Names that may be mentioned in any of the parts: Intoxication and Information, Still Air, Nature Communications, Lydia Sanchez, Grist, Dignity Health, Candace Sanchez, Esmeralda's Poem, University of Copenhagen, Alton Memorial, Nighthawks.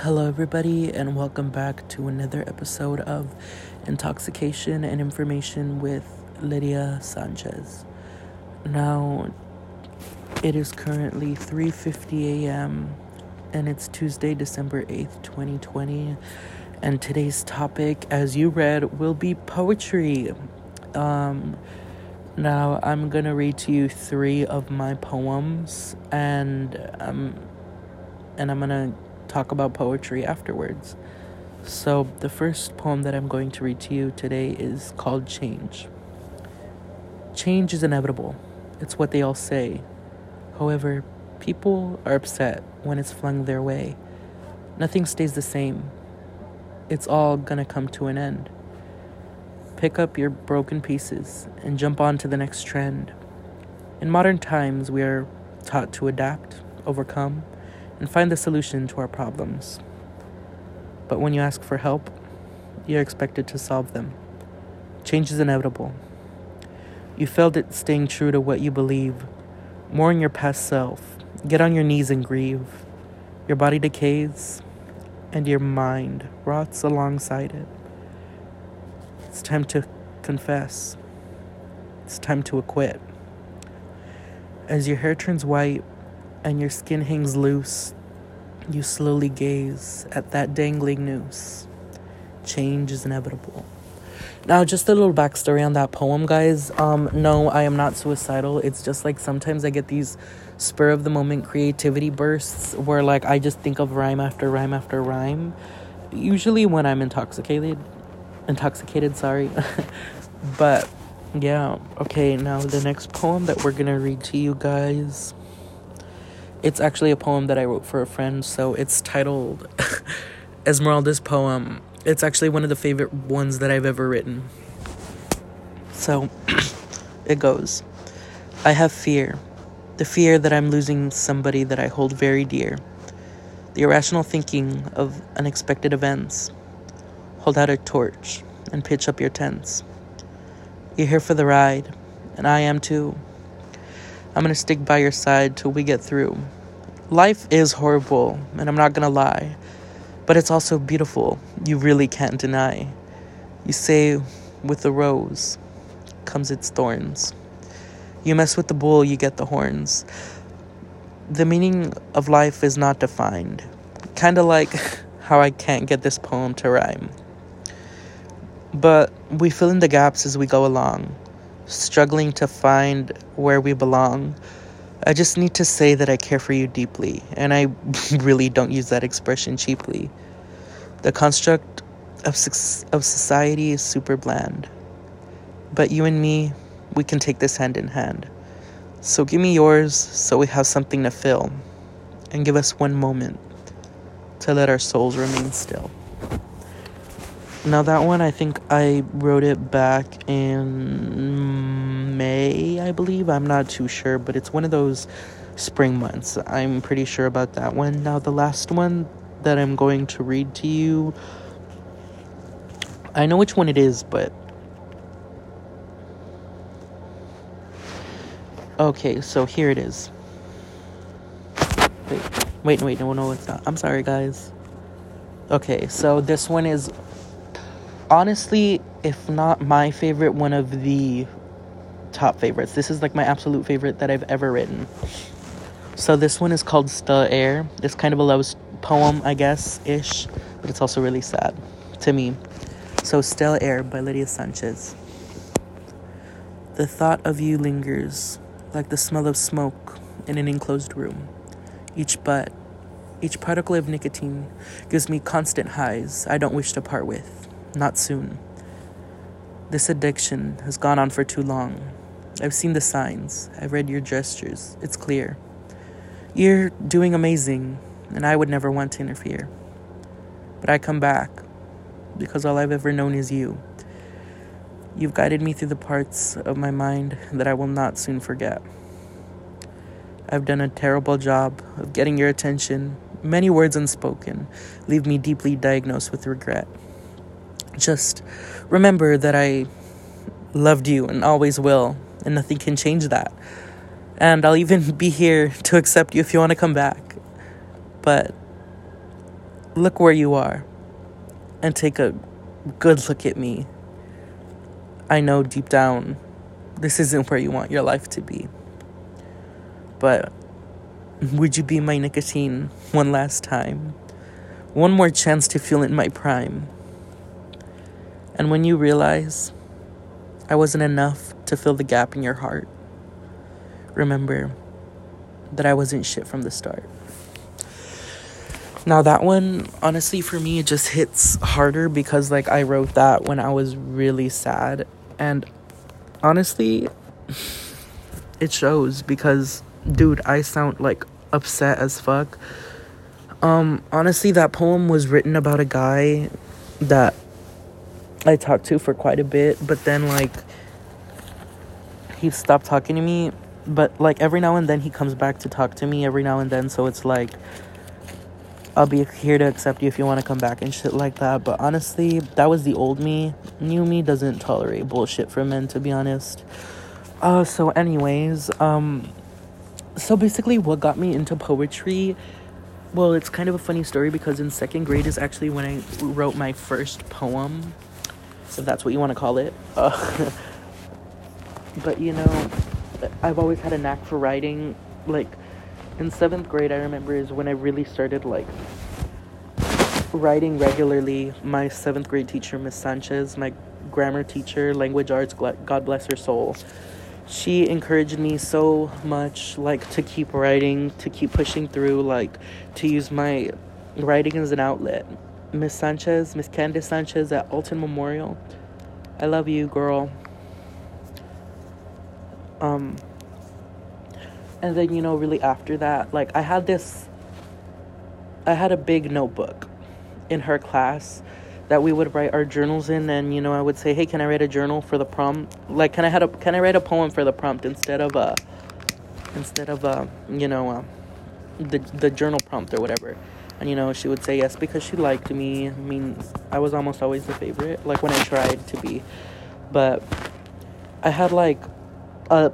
Hello everybody, and welcome back to another episode of Intoxication and Information with Lydia Sanchez. Now, it is currently 3:50 a.m. and it's Tuesday, December 8th, 2020. And today's topic, as you read, will be poetry. Now, I'm going to read to you three of my poems, and I'm going to talk about poetry afterwards. So the first poem that I'm going to read to you today is called Change. Change is inevitable. It's what they all say. However, people are upset when it's flung their way. Nothing stays the same. It's all gonna come to an end. Pick up your broken pieces and jump on to the next trend. In modern times, we are taught to adapt, overcome, and find the solution to our problems. But when you ask for help, you're expected to solve them. Change is inevitable. You failed at staying true to what you believe. Mourn your past self. Get on your knees and grieve. Your body decays, and your mind rots alongside it. It's time to confess. It's time to acquit. As your hair turns white, and your skin hangs loose, you slowly gaze at that dangling noose. Change is inevitable. Now, just a little backstory on that poem, guys. No, I am not suicidal. It's just like sometimes I get these spur of the moment creativity bursts where like I just think of rhyme after rhyme after rhyme. Usually when I'm intoxicated. But yeah, okay. Now the next poem that we're gonna read to you guys. It's actually a poem that I wrote for a friend, so it's titled Esmeralda's Poem. It's actually one of the favorite ones that I've ever written. So, it goes. I have fear. The fear that I'm losing somebody that I hold very dear. The irrational thinking of unexpected events. Hold out a torch and pitch up your tents. You're here for the ride, and I am too. I'm going to stick by your side till we get through. Life is horrible, and I'm not going to lie. But it's also beautiful. You really can't deny. You say, with the rose comes its thorns. You mess with the bull, you get the horns. The meaning of life is not defined. Kind of like how I can't get this poem to rhyme. But we fill in the gaps as we go along. Struggling to find where we belong. I just need to say that I care for you deeply, and I really don't use that expression cheaply. The construct of society is super bland, but you and me, we can take this hand in hand. So give me yours so we have something to fill, and give us one moment to let our souls remain still. Now that one, I think I wrote it back in May, I believe. I'm not too sure, but it's one of those spring months. I'm pretty sure about that one. Now the last one that I'm going to read to you, I know which one it is, but... okay, so here it is. Wait, no, it's not. I'm sorry, guys. Okay, so this one is... honestly, if not my favorite, one of the top favorites. This is like my absolute favorite that I've ever written. So this one is called Still Air. It's kind of a love poem, I guess-ish, but it's also really sad to me. So Still Air by Lydia Sanchez. The thought of you lingers like the smell of smoke in an enclosed room. Each butt, each particle of nicotine gives me constant highs I don't wish to part with. Not soon. This addiction has gone on for too long. I've seen the signs. I've read your gestures. It's clear. You're doing amazing, and I would never want to interfere. But I come back, because all I've ever known is you. You've guided me through the parts of my mind that I will not soon forget. I've done a terrible job of getting your attention. Many words unspoken leave me deeply diagnosed with regret. Just remember that I loved you and always will, and nothing can change that. And I'll even be here to accept you if you want to come back. But Look where you are and take a good look at me. I know deep down this isn't where you want your life to be. But would you be my nicotine one last time? One more chance to feel in my prime. And when you realize I wasn't enough to fill the gap in your heart, remember that I wasn't shit from the start. Now that one, honestly, for me, it just hits harder because, like, I wrote that when I was really sad. And honestly, it shows because, dude, I sound, like, upset as fuck. Honestly, that poem was written about a guy that I talked to for quite a bit. But then, like, he stopped talking to me. But, like, every now and then he comes back to talk to me every now and then. So it's like, I'll be here to accept you if you want to come back and shit like that. But honestly, that was the old me. New me doesn't tolerate bullshit from men, to be honest. So anyways, so basically what got me into poetry, well, it's kind of a funny story because in second grade is actually when I wrote my first poem, if that's what you want to call it. But, you know, I've always had a knack for writing. Like, in 7th grade, I remember, is when I really started, like, writing regularly. My 7th grade teacher, Miss Sanchez, my grammar teacher, language arts, God bless her soul, she encouraged me so much, like, to keep writing, to keep pushing through, like, to use my writing as an outlet. Miss Sanchez, Miss Candace Sanchez at Alton Memorial, I love you, girl. And then, you know, really after that, like, I had a big notebook in her class that we would write our journals in. And, you know, I would say, hey, can I write a journal for the prompt? Like, can I write a poem for the prompt instead of you know, the journal prompt or whatever? And, you know, she would say yes because she liked me. I mean, I was almost always the favorite, like, when I tried to be. But I had, like, a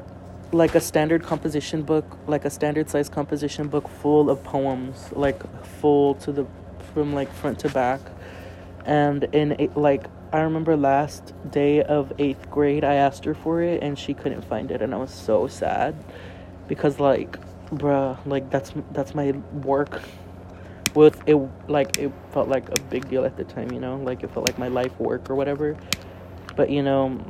standard composition book, like a standard size composition book full of poems, like full to the, from like front to back. And I remember last day of 8th grade, I asked her for it and she couldn't find it. And I was so sad because, like, bruh, like that's my work. With it, like, it felt like a big deal at the time, you know, like it felt like my life work or whatever. But, you know,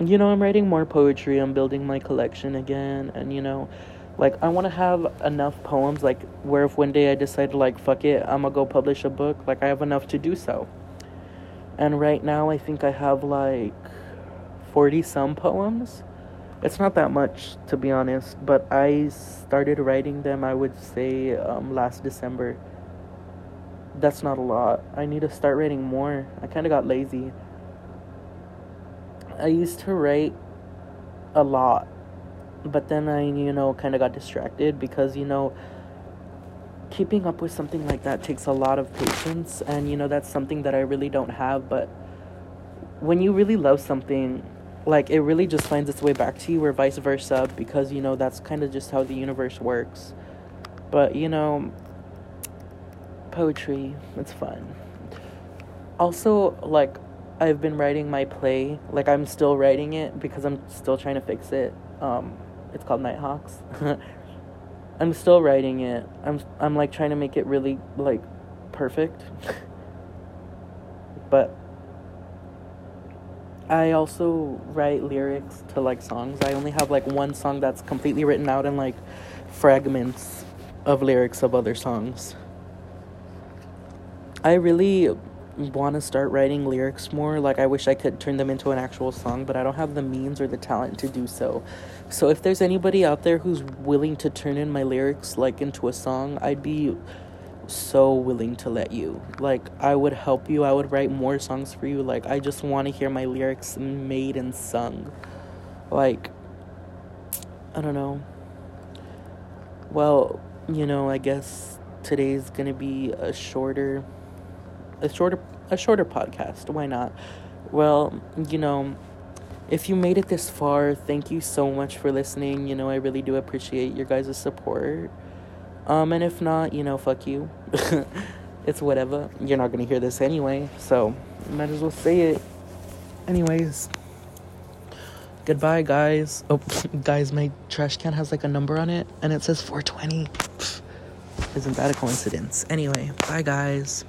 I'm writing more poetry, I'm building my collection again, and, you know, like, I want to have enough poems, like, where if one day I decide, like, fuck it, I'm gonna go publish a book, like, I have enough to do so. And right now, I think I have, like, 40-some poems. It's not that much, to be honest, but I started writing them, I would say, last December. That's not a lot. I need to start writing more. I kind of got lazy. I used to write a lot, but then I, you know, kind of got distracted because, you know, keeping up with something like that takes a lot of patience, and, you know, that's something that I really don't have. But when you really love something, like, it really just finds its way back to you, or vice versa, because, you know, that's kind of just how the universe works. But, you know, poetry, it's fun. Also, like, I've been writing my play. Like, I'm still writing it because I'm still trying to fix it. It's called Nighthawks. I'm still writing it. I'm like trying to make it really, like, perfect. But I also write lyrics to, like, songs. I only have, like, one song that's completely written out and, like, fragments of lyrics of other songs. I really want to start writing lyrics more. Like, I wish I could turn them into an actual song, but I don't have the means or the talent to do so. So if there's anybody out there who's willing to turn in my lyrics, like, into a song, I'd be so willing to let you. Like, I would help you. I would write more songs for you. Like, I just want to hear my lyrics made and sung. Like, I don't know. Well, you know, I guess today's gonna be a shorter podcast. Why not? Well, you know, if you made it this far, thank you so much for listening. You know, I really do appreciate your guys' support. And if not, you know, fuck you. It's whatever. You're not going to hear this anyway, so might as well say it. Anyways, goodbye, guys. Oh, guys, my trash can has, like, a number on it, and it says 420. Isn't that a coincidence? Anyway, bye, guys.